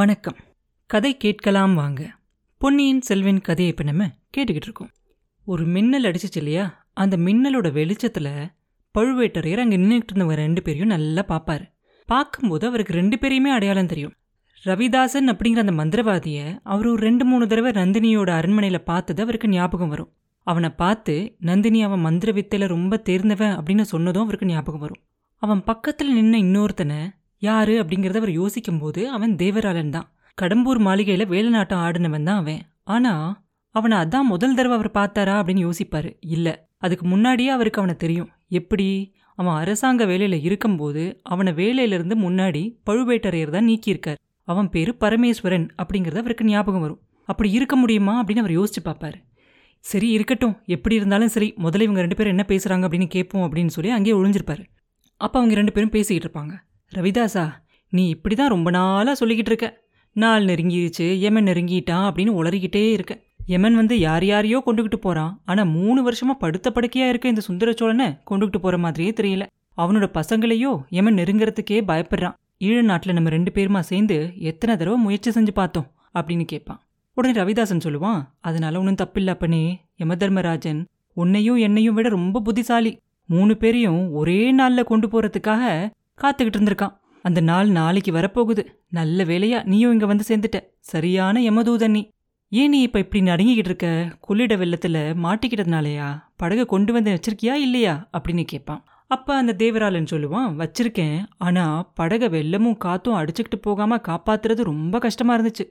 வணக்கம். கதை கேட்கலாம் வாங்க. பொன்னியின் செல்வன் கதையை இப்போ நம்ம கேட்டுக்கிட்டு இருக்கோம். ஒரு மின்னல் அடிச்சிச்சு இல்லையா, அந்த மின்னலோட வெளிச்சத்தில் பழுவேட்டரையர் அங்கே நின்றுக்கிட்டு இருந்தவங்க ரெண்டு பேரையும் நல்லா பார்ப்பார். பார்க்கும்போது அவருக்கு ரெண்டு பேரையுமே அடையாளம் தெரியும். ரவிதாசன் அப்படிங்கிற அந்த மந்திரவாதியை அவர் ஒரு 2-3 தடவை நந்தினியோட அரண்மனையில் பார்த்தது அவருக்கு ஞாபகம் வரும். அவனை பார்த்து நந்தினி அவன் மந்திர வித்தையில் ரொம்ப தேர்ந்தவன் அப்படின்னு சொன்னதும் அவருக்கு ஞாபகம் வரும். அவன் பக்கத்தில் நின்ன இன்னொருத்தனை யாரு அப்படிங்கிறத அவர் யோசிக்கும் போது அவன் தேவராலன் தான். கடம்பூர் மாளிகையில் வேலைநாட்டம் ஆடினவன் தான் அவன். ஆனால் அவனை அதான் முதல் தடவை அவர் பார்த்தாரா அப்படின்னு யோசிப்பார். இல்லை, அதுக்கு முன்னாடியே அவருக்கு அவனை தெரியும். எப்படி? அவன் அரசாங்க வேலையில் இருக்கும்போது அவனை வேலையிலேருந்து முன்னாடி பழுவேட்டரையர் தான் நீக்கியிருக்கார். அவன் பேர் பரமேஸ்வரன் அப்படிங்கிறத அவருக்கு ஞாபகம் வரும். அப்படி இருக்க முடியுமா அப்படின்னு அவர் யோசிச்சு பார்ப்பார். சரி இருக்கட்டும், எப்படி இருந்தாலும் சரி, முதல்ல இவங்க 2 பேரும் என்ன பேசுகிறாங்க அப்படின்னு கேட்போம் அப்படின்னு சொல்லி அங்கேயே ஒழிஞ்சிருப்பார். அப்போ அவங்க 2 பேரும் பேசிக்கிட்டு இருப்பாங்க. ரவிதாசா, நீ இப்படி தான் ரொம்ப நாளாக சொல்லிக்கிட்டு இருக்க. நாள் நெருங்கிடுச்சு, யமன் நெருங்கிட்டான் அப்படின்னு உளறிக்கிட்டே இருக்க. யமன் வந்து யார் யாரையோ கொண்டுகிட்டு போகிறான். ஆனால் 3 வருஷமாக படுத்த படுக்கையாக இருக்க இந்த சுந்தர சோழனை கொண்டுகிட்டு போகிற மாதிரியே தெரியல. அவனோட பசங்களையோ யமன் நெருங்கிறதுக்கே பயப்படுறான். ஈழ நாட்டில் நம்ம 2 பேருமா சேர்ந்து எத்தனை தடவை முயற்சி செஞ்சு பார்த்தோம் அப்படின்னு கேட்பான். உடனே ரவிதாசன் சொல்லுவான், அதனால ஒன்றும் தப்பில்லை அப்பனே. யமதர்மராஜன் உன்னையும் என்னையும் விட ரொம்ப புத்திசாலி. 3 பேரையும் ஒரே நாளில் கொண்டு போகிறதுக்காக காத்துக்கிட்டு இருந்திருக்கான். அந்த நாள் நாளைக்கு வரப்போகுது. நல்ல வேலையா நீயும் இங்கே வந்து சேர்ந்துட்ட. சரியான யமதூதன் நீ. ஏன் நீ இப்போ இப்படி நடுங்கிக்கிட்டு இருக்க? கொள்ளிட வெள்ளத்தில் மாட்டிக்கிட்டதுனாலயா? படகை கொண்டு வந்து வச்சிருக்கியா இல்லையா அப்படின்னு கேட்பான். அப்போ அந்த தேவராலன் சொல்லுவான், வச்சிருக்கேன். ஆனால் படகை வெள்ளமும் காத்தும் அடிச்சுக்கிட்டு போகாமல் காப்பாற்றுறது ரொம்ப கஷ்டமாக இருந்துச்சு.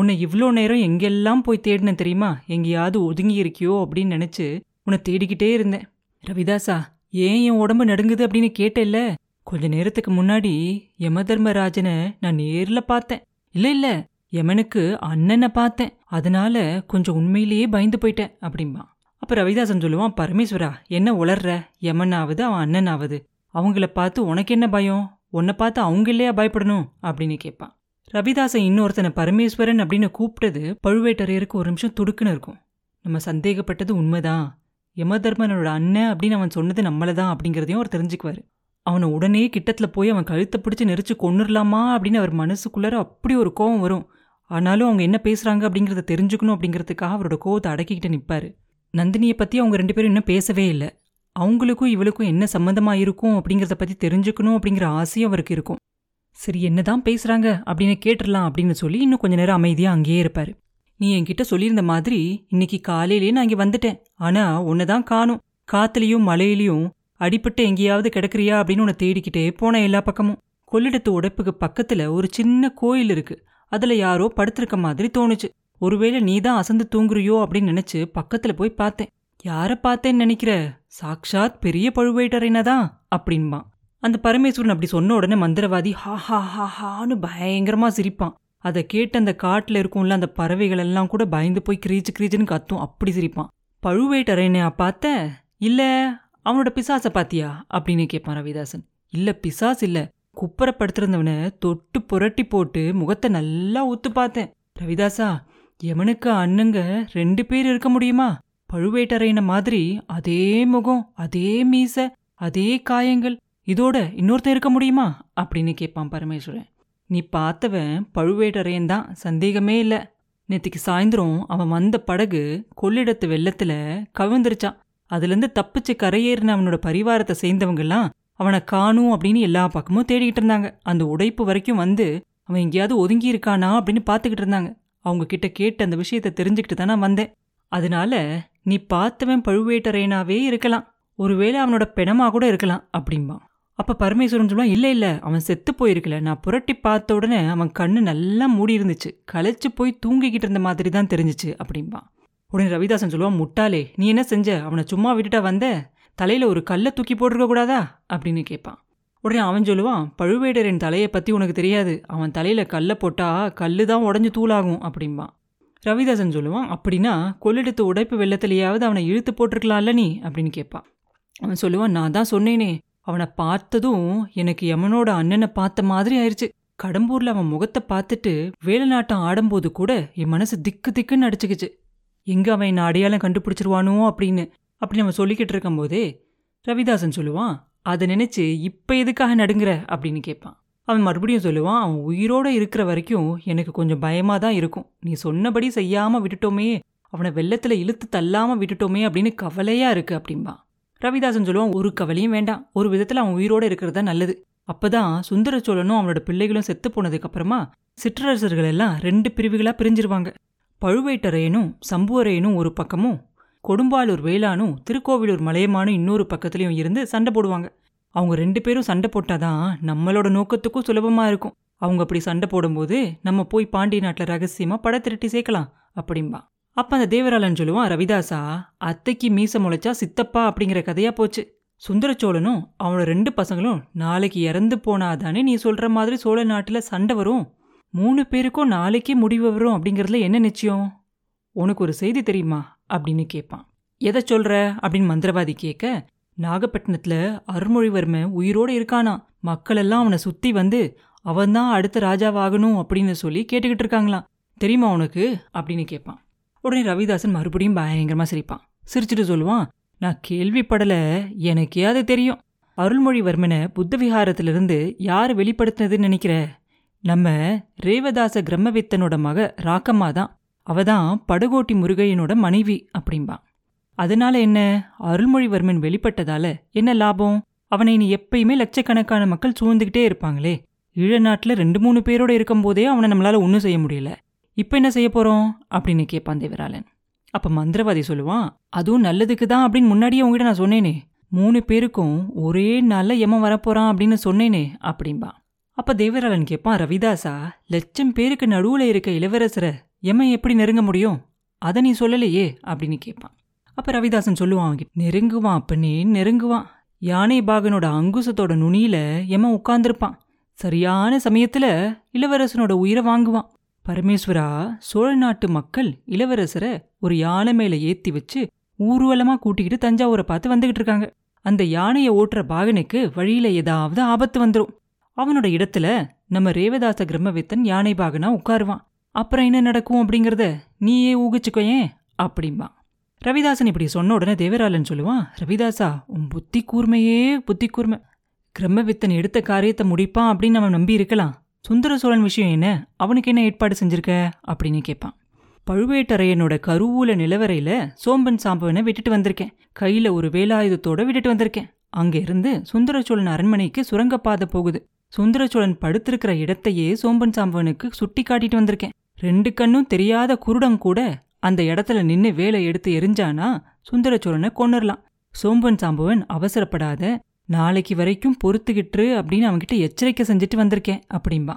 உன்னை இவ்வளோ நேரம் எங்கெல்லாம் போய் தேடினேன் தெரியுமா? எங்கேயாவது ஒதுங்கி இருக்கியோ அப்படின்னு நினச்சி உன்னை தேடிக்கிட்டே இருந்தேன். ரவிதாசா, ஏன் என் உடம்பு நடுங்குது அப்படின்னு கேட்டல்ல? கொஞ்ச நேரத்துக்கு முன்னாடி யமதர்மராஜனை நான் நேரில் பார்த்தேன். இல்லை, யமனுக்கு அண்ணனை பார்த்தேன். அதனால கொஞ்சம் உண்மையிலேயே பயந்து போயிட்டேன் அப்படின்பா. அப்போ ரவிதாசன் சொல்லுவான், பரமேஸ்வரா என்ன உளர்ற? யமனாவது அவன் அண்ணனாவது, அவங்கள பார்த்து உனக்கு என்ன பயம்? உன்னை பார்த்து அவங்க இல்லையா பயப்படணும் அப்படின்னு கேட்பான். ரவிதாசன் இன்னொருத்தனை பரமேஸ்வரன் அப்படின்னு கூப்பிட்டது பழுவேட்டரையருக்கு ஒரு நிமிஷம் துடுக்குன்னு இருக்கும். நம்ம சந்தேகப்பட்டது உண்மைதான். யமதர்மனோட அண்ணன் அப்படின்னு அவன் சொன்னது நம்மளை தான் அப்படிங்கிறதையும் அவர் தெரிஞ்சுக்குவார். அவனை உடனே கிட்டத்தில் போய் அவன் கழுத்தை பிடிச்சி நெரிச்சு கொன்னுடலாமா அப்படின்னு அவர் மனசுக்குள்ளார அப்படி ஒரு கோவம் வரும். ஆனாலும் அவங்க என்ன பேசுகிறாங்க அப்படிங்கிறத தெரிஞ்சுக்கணும் அப்படிங்கிறதுக்காக அவரோட கோவத்தை அடக்கிக்கிட்டு நிற்பார். நந்தினியை பற்றி அவங்க 2 பேரும் இன்னும் பேசவே இல்லை. அவங்களுக்கும் இவளுக்கும் என்ன சம்மந்தமாக இருக்கும் அப்படிங்கிறத பற்றி தெரிஞ்சுக்கணும் அப்படிங்கிற ஆசையும் அவருக்கு இருக்கும். சரி, என்ன தான் பேசுகிறாங்க அப்படின்னு கேட்டுடலாம் அப்படின்னு சொல்லி இன்னும் கொஞ்சம் நேரம் அமைதியாக அங்கேயே இருப்பார். நீ என்கிட்ட சொல்லியிருந்த மாதிரி இன்னைக்கு காலையிலேயே நான் இங்கே வந்துட்டேன். ஆனால் உன்னை தான் காணும். காற்றுலையும் மழையிலையும் அடிபட்டு எங்கேயாவது கிடக்குறியா அப்படின்னு உன்னை தேடிக்கிட்டே போன எல்லா பக்கமும். கொள்ளிடத்து உடைப்புக்கு பக்கத்தில் ஒரு சின்ன கோயில் இருக்குது. அதில் யாரோ படுத்திருக்க மாதிரி தோணுச்சு. ஒருவேளை நீ தான் அசந்து தூங்குறியோ அப்படின்னு நினச்சி பக்கத்தில் போய் பார்த்தேன். யாரை பார்த்தேன்னு நினைக்கிற? சாக்ஷாத் பெரிய பழுவேட்டரையனை தான் அப்படின்பா. அந்த பரமேஸ்வரன் அப்படி சொன்ன உடனே மந்திரவாதி ஹா ஹா ஹான்னு பயங்கரமாக சிரிப்பான். அதை கேட்டு அந்த காட்டில் இருக்கும்ல அந்த பறவைகள் எல்லாம் கூட பயந்து போய் கிரீச்சுன்னு கத்தும். அப்படி சிரிப்பான். பழுவேட்டரையனையா பார்த்த? இல்லை. அவனோட பிசாசை பார்த்தியா அப்படின்னு கேட்பான் ரவிதாசன். இல்லை, பிசாஸ் இல்லை, குப்பரப்படுத்திருந்தவனை தொட்டு புரட்டி போட்டு முகத்தை நல்லா ஊத்து பார்த்தேன். ரவிதாசா, எவனுக்கு அண்ணங்க 2 பேர் இருக்க முடியுமா? பழுவேட்டரையனை மாதிரி அதே முகம், அதே மீசை, அதே காயங்கள், இதோட இன்னொருத்தன் இருக்க முடியுமா அப்படின்னு கேட்பான் பரமேஸ்வரன். நீ பார்த்தவன் பழுவேட்டரையன் தான், சந்தேகமே இல்லை. நேற்றுக்கு சாயந்தரம் அவன் வந்த படகு கொள்ளிடத்து வெள்ளத்தில் கவிழ்ந்துருச்சான். அதுலேருந்து தப்பிச்சு கரையேறின அவனோட பரிவாரத்தை சேர்ந்தவங்கெல்லாம் அவனை காணும் அப்படின்னு எல்லா பக்கமும் தேடிக்கிட்டு இருந்தாங்க. அந்த உடைப்பு வரைக்கும் வந்து அவன் எங்கேயாவது ஒதுங்கி இருக்கானா அப்படின்னு பார்த்துக்கிட்டு இருந்தாங்க. அவங்க கிட்ட கேட்டு அந்த விஷயத்தை தெரிஞ்சுக்கிட்டு தான் நான் வந்தேன். அதனால நீ பார்த்தவன் பழுவேட்டரையனாவே இருக்கலாம். ஒருவேளை அவனோட பெணமாக கூட இருக்கலாம் அப்படின்பா. அப்போ பரமேஸ்வரன் சொல்லுவான், இல்லை, அவன் செத்து போயிருக்கல. நான் புரட்டி பார்த்த உடனே அவன் கண்ணு நல்லா மூடி இருந்துச்சு. களைச்சு போய் தூங்கிக்கிட்டு இருந்த மாதிரி தான் தெரிஞ்சிச்சு அப்படின்பா. உடனே ரவிதாசன் சொல்லுவான், முட்டாளே நீ என்ன செஞ்ச? அவனை சும்மா விட்டுட்டா வந்த? தலையில் ஒரு கல்லை தூக்கி போட்டிருக்க கூடாதா அப்படின்னு கேட்பான். உடனே அவன் சொல்லுவான், பழுவேட்டரின் தலையை பற்றி உனக்கு தெரியாது. அவன் தலையில் கல்லை போட்டால் கல் தான் உடஞ்சி தூளாகும் அப்படின்பா. ரவிதாசன் சொல்லுவான், அப்படின்னா கொள்ளிடத்து உடைப்பு வெள்ளத்திலேயாவது அவனை இழுத்து போட்டிருக்கலாம்ல நீ அப்படின்னு கேட்பான். அவன் சொல்லுவான், நான் தான் சொன்னேனே, அவனை பார்த்ததும் எனக்கு யமனோட அண்ணனை பார்த்த மாதிரி ஆயிடுச்சு. கடம்பூரில் அவன் முகத்தை பார்த்துட்டு வேலைநாட்டம் ஆடும்போது கூட என் மனசு திக்கு திக்குன்னு அடிச்சுக்குச்சு. எங்கே அவன் என்ன அடையாளம் கண்டுபிடிச்சிருவானோ அப்படின்னு அப்படி நம்ம சொல்லிக்கிட்டு இருக்கும்போதே ரவிதாசன் சொல்லுவான், அதை நினச்சி இப்போ எதுக்காக நடுங்குற அப்படின்னு கேட்பான். அவன் மறுபடியும் சொல்லுவான், அவன் உயிரோடு இருக்கிற வரைக்கும் எனக்கு கொஞ்சம் பயமாக தான் இருக்கும், நீ சொன்னபடி செய்யாமல் விட்டுட்டோமே, அவனை வெள்ளத்தில் இழுத்து தள்ளாமல் விட்டுட்டோமே அப்படின்னு கவலையாக இருக்குது அப்படின்பா. ரவிதாசன் சொல்லுவான், ஒரு கவலையும் வேண்டாம், ஒரு விதத்தில் அவன் உயிரோடு இருக்கிறது தான் நல்லது. அப்போ தான் சுந்தர சோழனும் அவனோட பிள்ளைகளும் செத்து போனதுக்கப்புறமா சிற்றரசர்கள் எல்லாம் ரெண்டு பிரிவுகளாக பிரிஞ்சிருவாங்க. பழுவேட்டரையனும் சம்புவரையனும் ஒரு பக்கமும், கொடும்பாலூர் வேளானும் திருக்கோவிலூர் மலையமானும் இன்னொரு பக்கத்துலையும் இருந்து சண்டை போடுவாங்க. அவங்க ரெண்டு பேரும் சண்டை போட்டாதான் நம்மளோட நோக்கத்துக்கும் சுலபமாக இருக்கும். அவங்க அப்படி சண்டை போடும்போது நம்ம போய் பாண்டிய நாட்டில் ரகசியமாக படை திரட்டி சேர்க்கலாம் அப்படின்பா. அப்போ அந்த தேவராலன் சொல்லுவான், ரவிதாசா, அத்தைக்கு மீச முளைச்சா சித்தப்பா அப்படிங்கிற கதையாக போச்சு. சுந்தர சோழனும் அவனோட ரெண்டு பசங்களும் நாளைக்கு இறந்து போனாதானே நீ சொல்கிற மாதிரி சோழ நாட்டில் சண்டை வரும், 3 பேருக்கும் நாளைக்கே முடிவு வரும் அப்படிங்கிறதுல என்ன நிச்சயம்? உனக்கு ஒரு செய்தி தெரியுமா அப்படின்னு கேட்பான். எதை சொல்கிற அப்படின்னு மந்திரவாதி கேட்க, நாகப்பட்டினத்தில் அருள்மொழிவர்மன் உயிரோடு இருக்கானா, மக்களெல்லாம் அவனை சுற்றி வந்து அவன்தான் அடுத்த ராஜாவாகணும் அப்படின்னு சொல்லி கேட்டுக்கிட்டு இருக்காங்களாம், தெரியுமா உனக்கு அப்படின்னு கேட்பான். உடனே ரவிதாசன் மறுபடியும் பயங்கரமாக சிரிப்பான். சிரிச்சுட்டு சொல்லுவான், நான் கேள்விப்படலை, எனக்கே அது தெரியும். அருள்மொழிவர்மனை புத்தவிகாரத்திலிருந்து யார் வெளிப்படுத்தினதுன்னு நினைக்கிற? நம்ம ரேவதாச கிரம்மவித்தனோட மக ராக்கம்மா தான், அவதான் படுகோட்டி முருகையனோட மனைவி அப்படின்பா. அதனால என்ன, அருள்மொழிவர்மன் வெளிப்பட்டதால என்ன லாபம்? அவனை இனி எப்பயுமே லட்சக்கணக்கான மக்கள் சூழ்ந்துக்கிட்டே இருப்பாங்களே, ஈழ நாட்டில் 2-3 பேரோடு இருக்கும்போதே அவனை நம்மளால் ஒன்றும் செய்ய முடியல, இப்போ என்ன செய்ய போகிறோம் அப்படின்னு கேட்பான் தேவராலன். அப்போ மந்திரவாதி சொல்லுவான், அதுவும் நல்லதுக்கு தான் அப்படின்னு முன்னாடியே உங்ககிட்ட நான் சொன்னேனே, 3 பேருக்கும் ஒரே நாளில் யமம் வரப்போகிறான் அப்படின்னு சொன்னேனே அப்படின்பா. அப்போ தேவராலன் கேட்பான், ரவிதாசா, 1,00,000 பேருக்கு நடுவில் இருக்க இளவரசரை யமன் எப்படி நெருங்க முடியும், அதை நீ சொல்லலையே அப்படின்னு கேட்பான். அப்போ ரவிதாசன் சொல்லுவான், அவங்க நெருங்குவான் அப்படின்னு நெருங்குவான், யானை பாகனோட அங்குசத்தோட நுனியில் யமன் உட்கார்ந்துருப்பான், சரியான சமயத்தில் இளவரசனோட உயிரை வாங்குவான். பரமேஸ்வரா, சோழ நாட்டு மக்கள் இளவரசரை ஒரு யானை மேலே ஏற்றி வச்சு ஊர்வலமாக கூட்டிக்கிட்டு தஞ்சாவூரை பார்த்து வந்துக்கிட்டு இருக்காங்க. அந்த யானையை ஓட்டுற பாகனுக்கு வழியில் ஏதாவது ஆபத்து வந்துடும், அவனோட இடத்துல நம்ம ரேவதாச கிரம்மவித்தன் யானை பாகனா உட்காருவான், அப்புறம் என்ன நடக்கும் அப்படிங்கிறத நீயே ஊகிச்சுக்கோ ஏன் அப்படிம்பா. ரவிதாசன் இப்படி சொன்ன உடனே தேவராலன் சொல்லுவான், ரவிதாசா, உன் புத்தி கூர்மையே புத்தி கூர்மை, கிரம்மவித்தன் எடுத்த காரியத்தை முடிப்பான் அப்படின்னு நம்ம நம்பி இருக்கலாம், சுந்தர சோழன் விஷயம் என்ன, அவனுக்கு என்ன ஏற்பாடு செஞ்சிருக்க அப்படின்னு கேட்பான். பழுவேட்டரையனோட கருவூல நிலவரையில் சோம்பன் சாம்பவனை விட்டுட்டு வந்திருக்கேன், கையில் ஒரு வேலாயுதத்தோட விட்டுட்டு வந்திருக்கேன், அங்கே இருந்து சுந்தர சோழன் அரண்மனைக்கு சுரங்கப்பாதை போகுது, சுந்தர சோழன் படுத்திருக்கிற இடத்தையே சோம்பன் சாம்பவனுக்கு சுட்டி காட்டிட்டு வந்திருக்கேன், 2 கண்ணும் தெரியாத குருடங்கூட அந்த இடத்துல நின்று வேலை எடுத்து எரிஞ்சானா சுந்தர சோழனை கொண்டுடலாம், சோம்பன் சாம்பவன் அவசரப்படாத, நாளைக்கு வரைக்கும் பொறுத்துக்கிட்டு அப்படின்னு அவன்கிட்ட எச்சரிக்கை செஞ்சுட்டு வந்திருக்கேன் அப்படின்பா.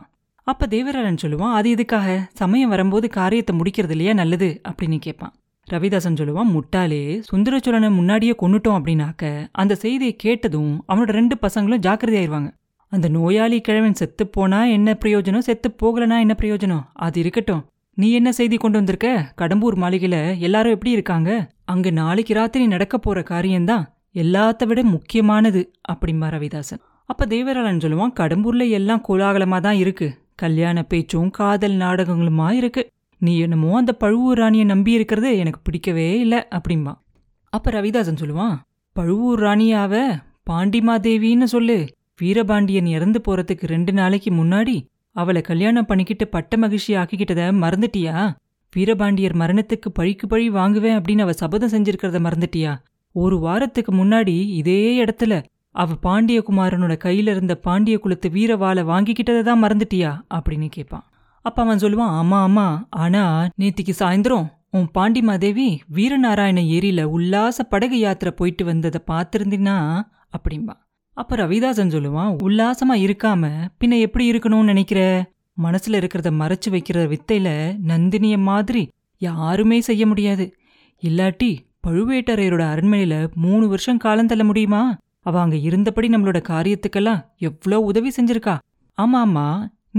அப்போ தேவராலன் சொல்லுவான், அது இதுக்காக சமயம் வரும்போது காரியத்தை முடிக்கிறது இல்லையா நல்லது அப்படின்னு கேட்பான். ரவிதாசன் சொல்லுவான், முட்டாளே, சுந்தர சோழனை முன்னாடியே கொண்டுட்டோம் அப்படின்னாக்க அந்த செய்தியை கேட்டதும் அவனோட 2 பசங்களும் ஜாக்கிரதையாயிருவாங்க, அந்த நோயாளி கிழவன் செத்து போனா என்ன பிரயோஜனம், செத்து போகலனா என்ன பிரயோஜனம், அது இருக்கட்டும், நீ என்ன செய்தி கொண்டு வந்திருக்க, கடம்பூர் மாளிகையில் எல்லாரும் எப்படி இருக்காங்க, அங்கே நாளைக்கு ராத்திரி நடக்க போகிற காரியம்தான் எல்லாத்த விட முக்கியமானது அப்படிம்பா ரவிதாசன். அப்போ தேவராலன் சொல்லுவான், கடம்பூரில் எல்லாம் கோலாகலமாக தான் இருக்குது, கல்யாண பேச்சும் காதல் நாடகங்களுமா இருக்குது, நீ என்னமோ அந்த பழுவூர் ராணியை நம்பி இருக்கிறது எனக்கு பிடிக்கவே இல்லை அப்படின்பா. அப்போ ரவிதாசன் சொல்லுவான், பழுவூர் ராணியாவ பாண்டிமாதேவின்னு சொல்லு, வீரபாண்டியன் இறந்து போகிறதுக்கு 2 நாளைக்கு முன்னாடி அவளை கல்யாணம் பண்ணிக்கிட்டு பட்ட மகிழ்ச்சி ஆக்கிக்கிட்டதை மறந்துட்டியா, வீரபாண்டியர் மரணத்துக்கு பழிக்கு பழி வாங்குவேன் அப்படின்னு அவள் சபதம் செஞ்சுருக்கிறத மறந்துட்டியா, 1 வாரத்துக்கு முன்னாடி இதே இடத்துல அவள் பாண்டியகுமாரனோட கையில் இருந்த பாண்டிய குலத்து வீரவாளை வாங்கிக்கிட்டதை தான் மறந்துட்டியா அப்படின்னு கேட்பான். அப்போ அவன் சொல்லுவான், ஆமாம் ஆமாம், ஆனால் நேத்திக்கு சாயந்தரம் உன் பாண்டிமாதேவி வீரநாராயண ஏரியில் உல்லாச படகு யாத்திரை போயிட்டு வந்ததை பார்த்துருந்தினா அப்படின்பா. அப்போ ரவிதாசன் சொல்லுவான், உல்லாசமாக இருக்காம பின்ன எப்படி இருக்கணும்னு நினைக்கிற, மனசில் இருக்கிறத மறைச்சு வைக்கிற வித்தையில் நந்தினிய மாதிரி யாருமே செய்ய முடியாது, இல்லாட்டி பழுவேட்டரையரோட அரண்மனையில் 3 வருஷம் காலந்தள்ள முடியுமா, அவள் அங்கே இருந்தபடி நம்மளோட காரியத்துக்கெல்லாம் எவ்வளோ உதவி செஞ்சுருக்கா. ஆமாம்மா,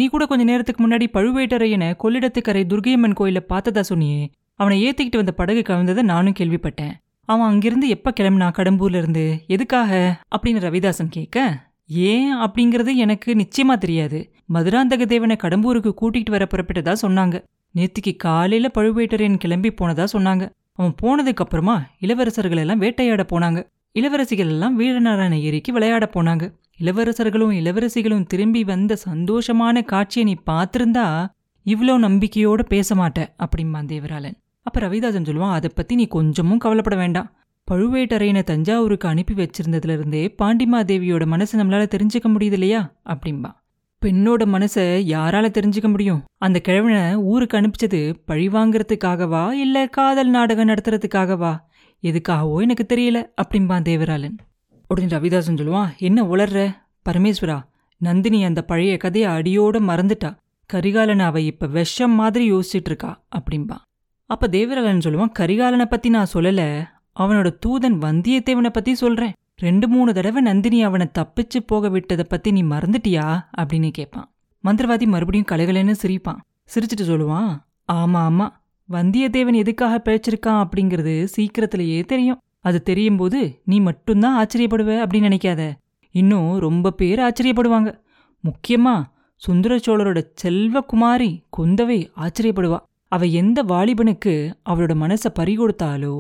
நீ கூட கொஞ்ச நேரத்துக்கு முன்னாடி பழுவேட்டரையனை கொள்ளிடத்துக்கரை துர்கையம்மன் கோயிலை பார்த்ததா சொன்னியே, அவனை ஏற்றிக்கிட்டு வந்த படகு கவிழ்ந்ததை நானும் கேள்விப்பட்டேன், அவன் அங்கிருந்து எப்போ கிளம்பினா, கடம்பூர்லேருந்து எதுக்காக அப்படின்னு ரவிதாசன் கேட்க, ஏன் அப்படிங்கிறது எனக்கு நிச்சயமாக தெரியாது, மதுராந்தக தேவனை கடம்பூருக்கு கூட்டிகிட்டு வர புறப்பட்டதா சொன்னாங்க, நேத்திக்கு காலையில் பழுவேட்டரையன் கிளம்பி போனதா சொன்னாங்க, அவன் போனதுக்கப்புறமா இளவரசர்களெல்லாம் வேட்டையாட போனாங்க, இளவரசிகள் எல்லாம் வீரநாராயண ஏரிக்கு விளையாட போனாங்க, இளவரசர்களும் இளவரசிகளும் திரும்பி வந்த சந்தோஷமான காட்சியை நீ பார்த்திருந்தா இவ்வளோ நம்பிக்கையோடு பேச மாட்ட அப்படிம்மா தேவராலன். அப்போ ரவிதாசன் சொல்லுவான், அதை பற்றி நீ கொஞ்சமும் கவலைப்பட வேண்டாம். பழுவேட்டரையனை தஞ்சாவூருக்கு அனுப்பி வச்சிருந்ததுலேருந்தே பாண்டிமாதேவியோட மனசை நம்மளால் தெரிஞ்சுக்க முடியுது இல்லையா அப்படிம்பா. பெண்ணோட மனசை யாரால் தெரிஞ்சுக்க முடியும்? அந்த கிழவனை ஊருக்கு அனுப்பிச்சது பழி வாங்கிறதுக்காகவா இல்லை காதல் நாடகம் நடத்துறதுக்காகவா? எதுக்காகவோ எனக்கு தெரியல அப்படிம்பா தேவராலன். உடனே ரவிதாசன் சொல்லுவான், என்ன உளர்ற பரமேஸ்வரா, நந்தினி அந்த பழைய கதையை அடியோடு மறந்துட்டா. கரிகாலன் அவ இப்போ விஷம் மாதிரி யோசிச்சுட்டு இருக்கா அப்படிம்பா. அப்போ தேவராலன் சொல்லுவான், கரிகாலனை பற்றி நான் சொல்லலை, அவனோட தூதன் வந்தியத்தேவனை பற்றி சொல்கிறேன். 2-3 தடவை நந்தினி அவனை தப்பிச்சு போக விட்டதை பற்றி நீ மறந்துட்டியா அப்படின்னு கேட்பான். மந்திரவாதி மறுபடியும் கலைகளைன்னு சிரிப்பான். சிரிச்சுட்டு சொல்லுவான், ஆமாம் ஆமாம், வந்தியத்தேவன் எதுக்காக பிழைச்சிருக்கான் அப்படிங்கிறது சீக்கிரத்திலேயே தெரியும். அது தெரியும்போது நீ மட்டும்தான் ஆச்சரியப்படுவ அப்படின்னு நினைக்காத, இன்னும் ரொம்ப பேர் ஆச்சரியப்படுவாங்க. முக்கியமாக சுந்தர சோழரோட செல்வகுமாரி கொந்தவை ஆச்சரியப்படுவா. அவள் எந்த வாலிபனுக்கு அவளோட மனசை பறிகொடுத்தாலோ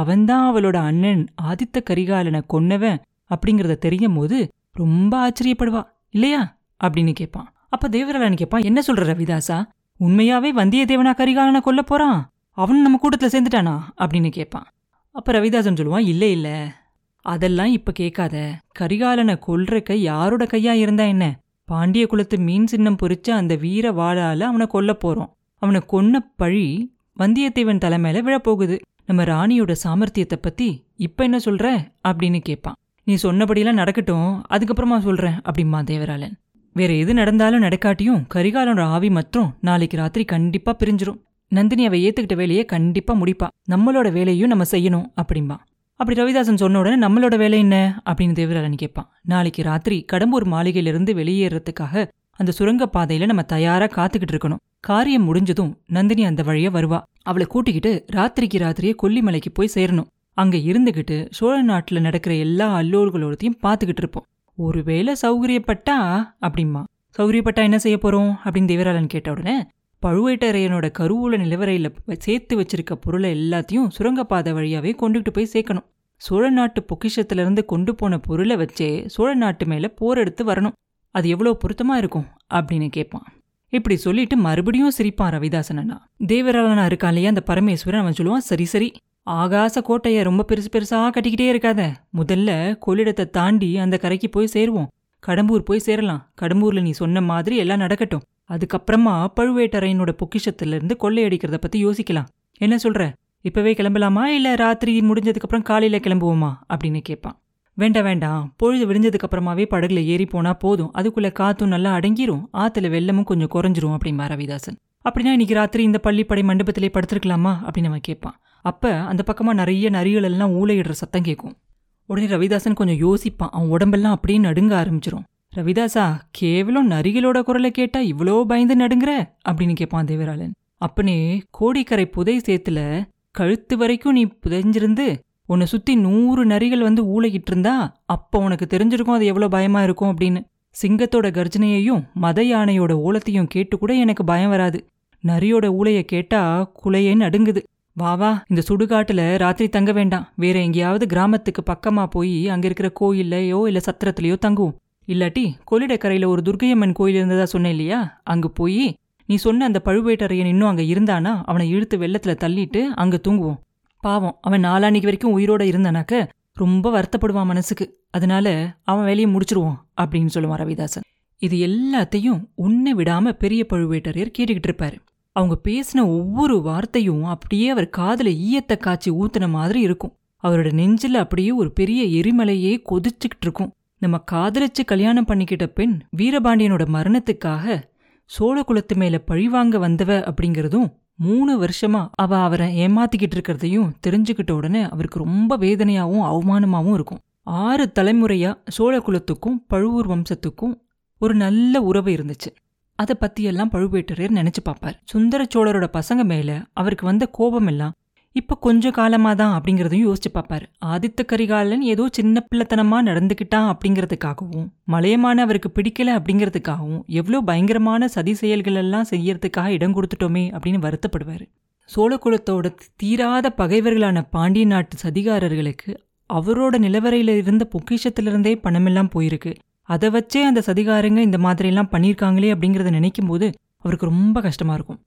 அவன்தான் அவளோட அண்ணன் ஆதித்த கரிகாலனை கொன்னவன் அப்படிங்கிறத தெரியும் போது ரொம்ப ஆச்சரியப்படுவா இல்லையா அப்படின்னு கேட்பான். அப்போ தேவராலன் கேட்பான், என்ன சொல்கிற ரவிதாசா, உண்மையாகவே வந்தியத்தேவனா கரிகாலனை கொல்ல போகிறான்? அவன் நம்ம கூட்டத்தில் சேர்ந்துட்டானா அப்படின்னு கேட்பான். அப்போ ரவிதாசன் சொல்லுவான், இல்லை இல்லை, அதெல்லாம் இப்போ கேட்காத. கரிகாலனை கொல்றக்க யாரோட கையா இருந்தா என்ன? பாண்டிய குலத்து மீன் சின்னம் பொறிச்ச அந்த வீர வாளால் அவனை கொல்ல போகிறோம். அவனை கொன்ன பழி வந்தியத்தேவன் தலைமையில விழப்போகுது. நம்ம ராணியோட சாமர்த்தியத்தை பற்றி இப்போ என்ன சொல்கிற அப்படின்னு கேட்பான். நீ சொன்னபடியெல்லாம் நடக்கட்டும், அதுக்கப்புறமா சொல்கிறேன் அப்படிமா தேவராலன். வேறு எது நடந்தாலும் நடக்காட்டியும் கரிகாலனோட ஆவி மற்றும் நாளைக்கு ராத்திரி கண்டிப்பாக பிரிஞ்சிரும். நந்தினி அவ ஏற்றுக்கிட்ட வேலையை கண்டிப்பாக முடிப்பா. நம்மளோட வேலையும் நம்ம செய்யணும் அப்படிம்பா. அப்படி ரவிதாசன் சொன்ன உடனே நம்மளோட வேலை என்ன அப்படின்னு தேவராலன் கேட்பான். நாளைக்கு ராத்திரி கடம்பூர் மாளிகையிலிருந்து வெளியேறதுக்காக அந்த சுரங்கப்பாதையில் நம்ம தயாராக காத்துக்கிட்டு இருக்கணும். காரியம் முடிஞ்சதும் நந்தினி அந்த வழியாக வருவா. அவளை கூட்டிக்கிட்டு ராத்திரிக்கு ராத்திரியே கொல்லிமலைக்கு போய் சேரணும். அங்கே இருந்துக்கிட்டு சோழ நாட்டில் நடக்கிற எல்லா அல்லோர்களோடத்தையும் பார்த்துக்கிட்டு இருப்போம். ஒருவேளை சௌகரியப்பட்டா அப்படிமா. சௌகரியப்பட்டா என்ன செய்ய போகிறோம் அப்படின்னு தேவராலன் கேட்ட உடனே பழுவேட்டரையனோட கருவூல நிலவரையில் சேர்த்து வச்சிருக்க பொருளை எல்லாத்தையும் சுரங்கப்பாதை வழியாகவே கொண்டுகிட்டு போய் சேர்க்கணும். சோழ நாட்டு பொக்கிஷத்திலேருந்து கொண்டு போன பொருளை வச்சே சோழ நாட்டு மேலே போர் எடுத்து வரணும். அது எவ்வளோ பொருத்தமாக இருக்கும் அப்படின்னு கேட்பான். இப்படி சொல்லிட்டு மறுபடியும் சிரிப்பான் ரவிதாசன் அண்ணா. தேவராலனா இருக்கான் இல்லையா அந்த பரமேஸ்வரன், அவன் சொல்லுவான், சரி சரி, ஆகாச கோட்டையை ரொம்ப பெருசு பெருசாக கட்டிக்கிட்டே இருக்காத. முதல்ல கொள்ளிடத்தை தாண்டி அந்த கரைக்கு போய் சேருவோம். கடம்பூர் போய் சேரலாம். கடம்பூரில் நீ சொன்ன மாதிரி எல்லாம் நடக்கட்டும். அதுக்கப்புறமா பழுவேட்டரையனோட பொக்கிஷத்திலிருந்து கொள்ளையடிக்கிறத பற்றி யோசிக்கலாம். என்ன சொல்கிற? இப்போவே கிளம்பலாமா இல்லை ராத்திரி முடிஞ்சதுக்கப்புறம் காலையில் கிளம்புவோமா அப்படின்னு கேட்பான். வேண்டாம் வேண்டாம், பொழுது விடிஞ்சதுக்கப்புறமாவே படகுல ஏறி போனால் போதும். அதுக்குள்ளே காற்றும் நல்லா அடங்கிரும், ஆற்றுல வெள்ளமும் கொஞ்சம் குறைஞ்சிரும் அப்படிமா ரவிதாசன். அப்படின்னா இன்னைக்கு ராத்திரி இந்த பள்ளிப்படை மண்டபத்திலே படுத்துருக்கலாமா அப்படின்னு அவன் கேட்பான். அப்போ அந்த பக்கமாக நிறைய நரிகளெல்லாம் ஊழையிடுற சத்தம் கேட்கும். உடனே ரவிதாசன் கொஞ்சம் யோசிப்பான். அவன் உடம்பெல்லாம் அப்படியே நடுங்க ஆரம்பிச்சிடும். ரவிதாசா, கேவலம் நரிகளோட குரலை கேட்டால் இவ்வளோ பயந்து நடுங்குற அப்படின்னு கேட்பான் தேவராலன். அப்பனே, கோடிக்கரை புதை சேத்துல கழுத்து வரைக்கும் நீ புதைஞ்சிருந்து உன்னை சுற்றி 100 நரிகள் வந்து ஊழையிட்டு இருந்தா அப்போ உனக்கு தெரிஞ்சிருக்கும் அது எவ்வளோ பயமாக இருக்கும் அப்படின்னு. சிங்கத்தோட கர்ஜனையையும் மத யானையோட ஓலத்தையும் கேட்டு கூட எனக்கு பயம் வராது. நரியோட ஊழையை கேட்டால் குலையே நடுங்குது. வா வா, இந்த சுடுகாட்டில் ராத்திரி தங்க வேண்டாம். வேற எங்கேயாவது கிராமத்துக்கு பக்கமாக போய் அங்கே இருக்கிற கோயில்லையோ இல்லை சத்திரத்துலையோ தங்குவோம். இல்லாட்டி கொள்ளிடக்கரையில் ஒரு துர்கையம்மன் கோயில் இருந்ததா சொன்னேன் இல்லையா, அங்கே போய் நீ சொன்ன அந்த பழுவேட்டரையன் இன்னும் அங்கே இருந்தானா அவனை இழுத்து வெள்ளத்தில் தள்ளிட்டு அங்கே தூங்குவோம். பாவம், அவன் நாளான்னைக்கு வரைக்கும் உயிரோடு இருந்தானாக்க ரொம்ப வருத்தப்படுவான் மனசுக்கு. அதனால அவன் வேலையை முடிச்சிருவான் அப்படின்னு சொல்லுவான் ரவிதாசன். இது எல்லாத்தையும் உன்னை விடாமல் பெரிய பழுவேட்டரையர் கேட்டுக்கிட்டு இருப்பார். அவங்க பேசின ஒவ்வொரு வார்த்தையும் அப்படியே அவர் காதில் ஈயத்தை காய்ச்சி ஊத்துன மாதிரி இருக்கும். அவரோட நெஞ்சில் அப்படியே ஒரு பெரிய எரிமலையே கொதிச்சுக்கிட்டு இருக்கும். நம்ம காதலிச்சு கல்யாணம் பண்ணிக்கிட்ட பெண் வீரபாண்டியனோட மரணத்துக்காக சோழ குலத்து மேலே பழிவாங்க வந்தவ அப்படிங்கிறதும் 3 வருஷமா அவரை ஏமாத்திக்கிட்டு இருக்கிறதையும் தெரிஞ்சுக்கிட்ட உடனே அவருக்கு ரொம்ப வேதனையாகவும் அவமானமாகவும் இருக்கும். 6 தலைமுறையா சோழ குலத்துக்கும் பழுவூர் வம்சத்துக்கும் ஒரு நல்ல உறவு இருந்துச்சு. அதை பற்றியெல்லாம் பழுவேட்டரையர் நினச்சி பார்ப்பார். சுந்தர சோழரோட பசங்க மேலே அவருக்கு வந்த கோபமெல்லாம் இப்போ கொஞ்சம் காலமாக தான் அப்படிங்கிறதையும் யோசிச்சு பார்ப்பார். ஆதித்த கரிகாலன் ஏதோ சின்ன பிள்ளைத்தனமாக நடந்துக்கிட்டான் அப்படிங்கிறதுக்காகவும் மலையமான அவருக்கு பிடிக்கலை அப்படிங்கிறதுக்காகவும் எவ்வளோ பயங்கரமான சதி செயல்களெல்லாம் செய்யறதுக்காக இடம் கொடுத்துட்டோமே அப்படின்னு வருத்தப்படுவார். சோழகுலத்தோட தீராத பகைவர்களான பாண்டிய நாட்டு சதிகாரர்களுக்கு அவரோட நிலவரையில் இருந்த பொக்கிஷத்திலிருந்தே பணமெல்லாம் போயிருக்கு. அதை வச்சே அந்த சதிகாரங்க இந்த மாதிரிலாம் பண்ணியிருக்காங்களே அப்படிங்கிறத நினைக்கும் போது அவருக்கு ரொம்ப கஷ்டமாக இருக்கும்.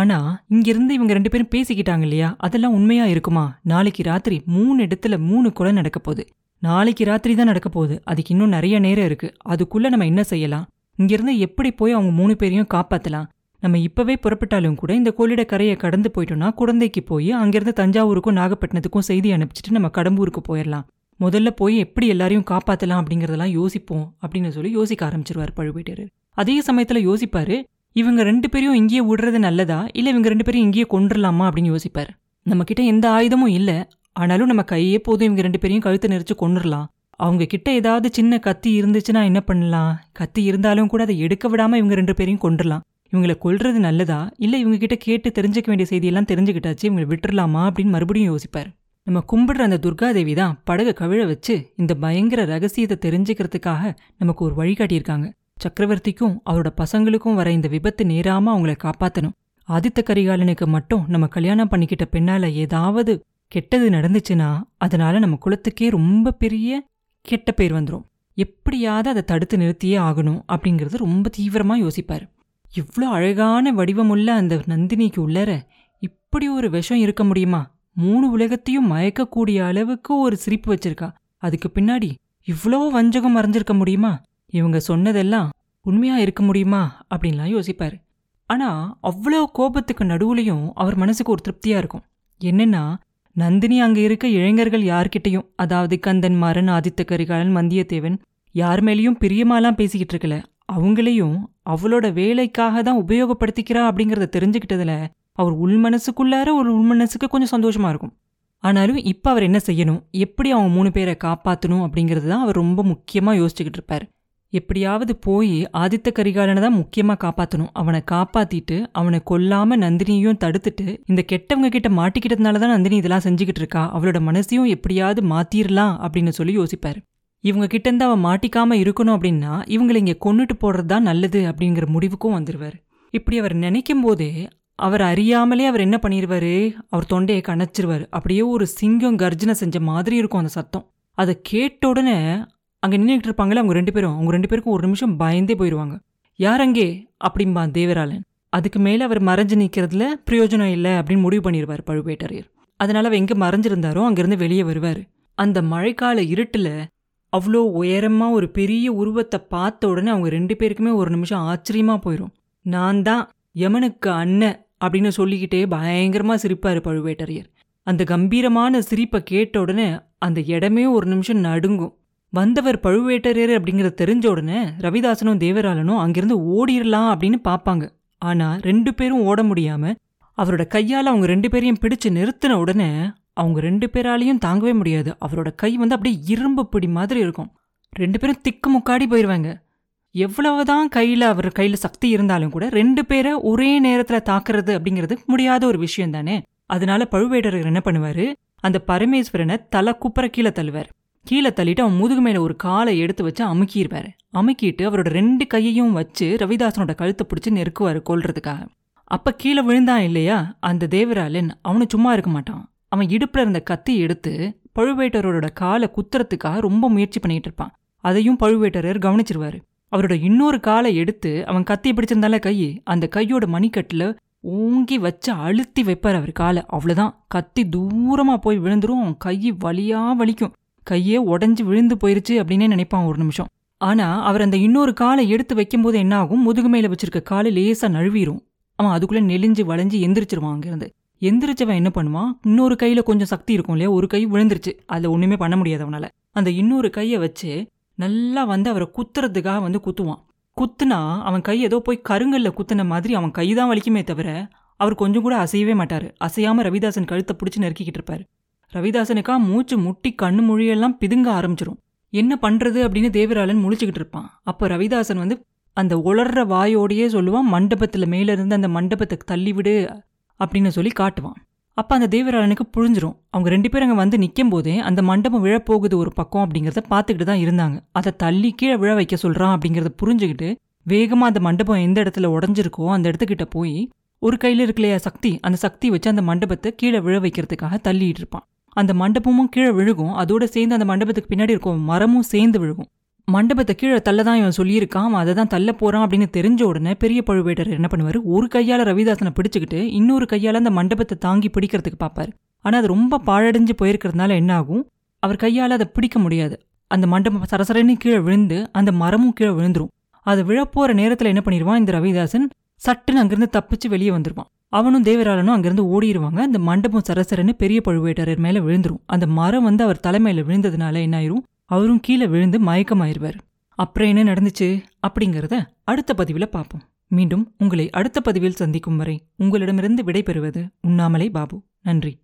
ஆனால் இங்கிருந்து இவங்க ரெண்டு பேரும் பேசிக்கிட்டாங்க இல்லையா, அதெல்லாம் உண்மையாக இருக்குமா? நாளைக்கு ராத்திரி 3 இடத்துல 3 கொலை நடக்க போகுது. நாளைக்கு ராத்திரி தான் நடக்க போகுது, அதுக்கு இன்னும் நிறைய நேரம் இருக்குது. அதுக்குள்ளே நம்ம என்ன செய்யலாம்? இங்கிருந்து எப்படி போய் அவங்க 3 பேரையும் காப்பாற்றலாம்? நம்ம இப்போவே புறப்பட்டாலும் கூட இந்த கொள்ளிட கரையை கடந்து போயிட்டோம்னா குழந்தைக்கு போய் அங்கேருந்து தஞ்சாவூருக்கும் நாகப்பட்டினத்துக்கும் செய்தி அனுப்பிச்சிட்டு நம்ம கடம்பூருக்கு போயிடலாம். முதல்ல போய் எப்படி எல்லாரையும் காப்பாற்றலாம் அப்படிங்கிறதெல்லாம் யோசிப்போம் அப்படின்னு சொல்லி யோசிக்க ஆரம்பிச்சிருவார் பழுவேட்டரையர். அதே சமயத்தில் யோசிப்பார், இவங்க 2 பேரையும் இங்கேயே விடுறது நல்லதா, இல்லை இவங்க 2 பேரையும் இங்கேயே கொண்டுடலாமா அப்படின்னு யோசிப்பார். நம்மக்கிட்ட எந்த ஆயுதமும் இல்லை, ஆனாலும் நம்ம கையே போதும், இவங்க 2 பேரையும் கழுத்தை நெரிச்சு கொண்டுடலாம். அவங்க கிட்ட ஏதாவது சின்ன கத்தி இருந்துச்சுன்னா என்ன பண்ணலாம்? கத்தி இருந்தாலும் கூட அதை எடுக்க விடாமல் இவங்க 2 பேரையும் கொண்டுடலாம். இவங்களை கொல்றது நல்லதா, இல்லை இவங்ககிட்ட கேட்டு தெரிஞ்சுக்க வேண்டிய செய்தியெல்லாம் தெரிஞ்சுக்கிட்டாச்சு, இவங்களை விட்டுடலாமா அப்படின்னு மறுபடியும் யோசிப்பார். நம்ம கும்பிடுற அந்த துர்காதேவி தான் படகை கவிழ வச்சு இந்த பயங்கர ரகசியத்தை தெரிஞ்சுக்கிறதுக்காக நமக்கு ஒரு வழிகாட்டியிருக்காங்க. சக்கரவர்த்திக்கும் அவரோட பசங்களுக்கும் வர இந்த விபத்து நேராமல் அவங்கள காப்பாற்றணும். ஆதித்த கரிகாலனுக்கு மட்டும் நம்ம கல்யாணம் பண்ணிக்கிட்ட பெண்ணால் ஏதாவது கெட்டது நடந்துச்சுன்னா அதனால் நம்ம குலத்துக்கே ரொம்ப பெரிய கெட்ட பேர் வந்துடும். எப்படியாவது அதை தடுத்து நிறுத்தியே ஆகணும் அப்படிங்கிறது ரொம்ப தீவிரமாக யோசிப்பார். இவ்வளோ அழகான வடிவமுள்ள அந்த நந்தினிக்கு உள்ளற இப்படி ஒரு விஷம் இருக்க முடியுமா? 3 உலகத்தையும் மயக்கக்கூடிய அளவுக்கு ஒரு சிரிப்பு வச்சிருக்கா. அதுக்கு பின்னாடி இவ்வளோ வஞ்சகம் மறைஞ்சிருக்க முடியுமா? இவங்க சொன்னதெல்லாம் உண்மையாக இருக்க முடியுமா அப்படின்லாம் யோசிப்பார். ஆனால் அவ்வளோ கோபத்துக்கு நடுவுலையும் அவர் மனசுக்கு ஒரு திருப்தியாக இருக்கும். என்னென்னா, நந்தினி அங்கே இருக்க இளைஞர்கள் யார்கிட்டையும், அதாவது கந்தன்மாறன், ஆதித்த கரிகாலன், வந்தியத்தேவன், யார் மேலேயும் பிரியமாலாம் பேசிக்கிட்டு இருக்கல. அவங்களையும் அவளோட வேலைக்காக தான் உபயோகப்படுத்திக்கிறா அப்படிங்கிறத தெரிஞ்சுக்கிட்டதில் அவர் உள்மனசுக்குள்ளார ஒரு உள்மனசுக்கு கொஞ்சம் சந்தோஷமாக இருக்கும். ஆனாலும் இப்போ அவர் என்ன செய்யணும், எப்படி அவங்க 3 பேரை காப்பாற்றணும் அப்படிங்கிறது தான் அவர் ரொம்ப முக்கியமாக யோசிச்சுக்கிட்டு இருப்பார். எப்படியாவது போய் ஆதித்த கரிகாலனை தான் முக்கியமாக காப்பாற்றணும். அவனை காப்பாற்றிட்டு அவனை கொல்லாமல் நந்தினியையும் தடுத்துட்டு, இந்த கெட்டவங்க கிட்ட மாட்டிக்கிட்டதுனால தான் நந்தினி இதெல்லாம் செஞ்சுக்கிட்டு இருக்கா, அவளோட மனசையும் எப்படியாவது மாற்றிடலாம் அப்படின்னு சொல்லி யோசிப்பார். இவங்க கிட்டேருந்து அவன் மாட்டிக்காமல் இருக்கணும் அப்படின்னா இவங்களை இங்கே கொண்டுட்டு போடுறது தான் நல்லது அப்படிங்கிற முடிவுக்கும் வந்துடுவார். இப்படி அவர் நினைக்கும் போதே அவர் அறியாமலே அவர் என்ன பண்ணிடுவார், அவர் தொண்டையை கணச்சிருவார். அப்படியே ஒரு சிங்கம் கர்ஜனை செஞ்ச மாதிரி இருக்கும் அந்த சத்தம். அதை கேட்ட உடனே அங்கே நின்றுக்கிட்டு இருப்பாங்களே அவங்க ரெண்டு பேருக்கும் ஒரு நிமிஷம் பயந்தே போயிடுவாங்க. யாரங்கே அப்படிம்பா தேவராலன். அதுக்கு மேலே அவர் மறைஞ்சு நிற்கிறதுல பிரயோஜனம் இல்லை அப்படின்னு முடிவு பண்ணிடுவார் பழுவேட்டரையர். அதனால் அவர் எங்கே மறைஞ்சிருந்தாரோ அங்கேருந்து வெளியே வருவார். அந்த மழைக்கால இருட்டில் அவ்வளோ உயரமாக ஒரு பெரிய உருவத்தை பார்த்த உடனே அவங்க 2 பேருக்குமே ஒரு நிமிஷம் ஆச்சரியமாக போயிடும். நான் தான் யமனுக்கு அண்ணன் அப்படின்னு சொல்லிக்கிட்டே பயங்கரமாக சிரிப்பார் பழுவேட்டரையர். அந்த கம்பீரமான சிரிப்பை கேட்ட உடனே அந்த இடமே ஒரு நிமிஷம் நடுங்கும். வந்தவர் பழுவேட்டரையர் அப்படிங்கிறத தெரிஞ்ச உடனே ரவிதாசனும் தேவராலனும் அங்கிருந்து ஓடிடலாம் அப்படின்னு பார்ப்பாங்க. ஆனால் 2 பேரும் ஓட முடியாமல் அவரோட கையால் அவங்க 2 பேரையும் பிடிச்சு நிறுத்தின உடனே அவங்க 2 பேராலையும் தாங்கவே முடியாது. அவரோட கை வந்து அப்படியே இரும்பு பிடி மாதிரி இருக்கும். 2 பேரும் திக்கு முக்காடி போயிடுவாங்க. எவ்வளவுதான் அவர் கையில் சக்தி இருந்தாலும் கூட 2 பேரை ஒரே நேரத்தில் தாக்குறது அப்படிங்கிறது முடியாத ஒரு விஷயம் தானே. அதனால பழுவேட்டரையர் என்ன பண்ணுவார், அந்த பரமேஸ்வரனை தலை குப்புற கீழே தள்ளுவார். கீழே தள்ளிட்டு அவன் முதுகு மேலே ஒரு காலை எடுத்து வச்சு அமுக்கிடுவார். அமுக்கிட்டு அவரோட 2 கையையும் வச்சு ரவிதாசனோட கழுத்தை பிடிச்சி நெருக்குவார் கொல்றதுக்காக. அப்போ கீழே விழுந்தான் இல்லையா அந்த தேவராலன், அவனு சும்மா இருக்க மாட்டான். அவன் இடுப்பில் இருந்த கத்தி எடுத்து பழுவேட்டரோட காலை குத்துறதுக்காக ரொம்ப முயற்சி பண்ணிகிட்டு இருப்பான். அதையும் பழுவேட்டரையர் கவனிச்சிருவார். அவரோட இன்னொரு காலை எடுத்து அவன் கத்தி பிடிச்சிருந்தால கையை அந்த கையோட மணிக்கட்டில் ஓங்கி வச்சு அழுத்தி வைப்பார் அவர் காலை. அவ்வளோதான், கத்தி தூரமாக போய் விழுந்துடும். அவன் கை வலியாக வலிக்கும், கையே உடஞ்சி விழுந்து போயிருச்சு அப்படின்னே நினைப்பான் ஒரு நிமிஷம். ஆனால் அவர் அந்த இன்னொரு காலை எடுத்து வைக்கும்போது என்ன ஆகும், முதுகுமையில் வச்சிருக்க காலை லேசாக நழுவிடும். அவன் அதுக்குள்ளே நெளிஞ்சு வளைஞ்சி எந்திரிச்சிருவான். அங்கேருந்து எந்திரிச்சவன் என்ன பண்ணுவான், இன்னொரு கையில் கொஞ்சம் சக்தி இருக்கும் இல்லையா, ஒரு கை விழுந்துருச்சு, அதில் ஒன்றுமே பண்ண முடியாது அவனால். அந்த இன்னொரு கையை வச்சு நல்லா வந்து அவரை குத்துறதுக்காக வந்து குத்துவான். குத்துனா அவன் கை ஏதோ போய் கருங்கல்ல குத்துன மாதிரி அவன் கை தான் வலிக்குமே தவிர அவர் கொஞ்சம் கூட அசையவே மாட்டார். அசையாமல் ரவிதாசன் கழுத்தை பிடிச்சி நெருக்கிக்கிட்டு இருப்பார். ரவிதாசனுக்கா மூச்சு முட்டி கண்ணு மொழியெல்லாம் பிதுங்க ஆரம்பிச்சிடும். என்ன பண்ணுறது அப்படின்னு தேவராலன் முழிச்சுக்கிட்டு இருப்பான். அப்போ ரவிதாசன் வந்து அந்த உளர்ற வாயோடையே சொல்லுவான், மண்டபத்தில் மேலேருந்து அந்த மண்டபத்தை தள்ளிவிடு அப்படின்னு சொல்லி காட்டுவான். அப்போ அந்த தேவராலனுக்கு புரிஞ்சிடும், அவங்க 2 பேரும் அங்கே வந்து நிற்கும் போதே அந்த மண்டபம் விழப்போகுது ஒரு பக்கம் அப்படிங்கிறத பார்த்துக்கிட்டு தான் இருந்தாங்க. அதை தள்ளி கீழே விழ வைக்க சொல்கிறான் அப்படிங்கிறத புரிஞ்சுக்கிட்டு வேகமாக அந்த மண்டபம் எந்த இடத்துல உடஞ்சிருக்கோ அந்த இடத்துக்கிட்ட போய் ஒரு கையில் இருக்கலையா சக்தி, அந்த சக்தி வச்சு அந்த மண்டபத்தை கீழே விழ வைக்கிறதுக்காக தள்ளிட்டு இருப்பான். அந்த மண்டபமும் கீழே விழுகும், அதோடு சேர்ந்து அந்த மண்டபத்துக்கு பின்னாடி இருக்கும் மரமும் சேர்ந்து விழுகும். மண்டபத்தை கீழே தள்ளதான் இவன் சொல்லியிருக்கான், அவன் அதை தான் தள்ள போகிறான் அப்படின்னு தெரிஞ்ச உடனே பெரிய பழுவேட்டரர் என்ன பண்ணுவார், ஒரு கையால் ரவிதாசனை பிடிச்சிக்கிட்டு இன்னொரு கையால் அந்த மண்டபத்தை தாங்கி பிடிக்கிறதுக்கு பார்ப்பார். ஆனால் அது ரொம்ப பாழடைஞ்சு போயிருக்கிறதுனால என்ன ஆகும், அவர் கையால் அதை பிடிக்க முடியாது. அந்த மண்டபம் சரசரன்னு கீழே விழுந்து அந்த மரமும் கீழே விழுந்துரும். அது விழப்போகிற நேரத்தில் என்ன பண்ணிடுவான் இந்த ரவிதாசன், சட்டுன்னு அங்கேருந்து தப்பிச்சு வெளியே வந்துடுவான். அவனும் தேவராலனும் அங்கேருந்து ஓடிடுவாங்க. அந்த மண்டபம் சரசரன்னு பெரிய பழுவேட்டரர் மேலே விழுந்துரும். அந்த மரம் வந்து அவர் தலைமையில் விழுந்ததுனால என்ன ஆயிரும், அவரும் கீழே விழுந்து மயக்கமாயிருவார். அப்புறம் என்ன நடந்துச்சு அப்படிங்கிறத அடுத்த பதிவில் பார்ப்போம். மீண்டும் உங்களை அடுத்த பதிவில் சந்திக்கும் வரை உங்களிடமிருந்து விடை பெறுவது உண்ணாமலை பாபு. நன்றி.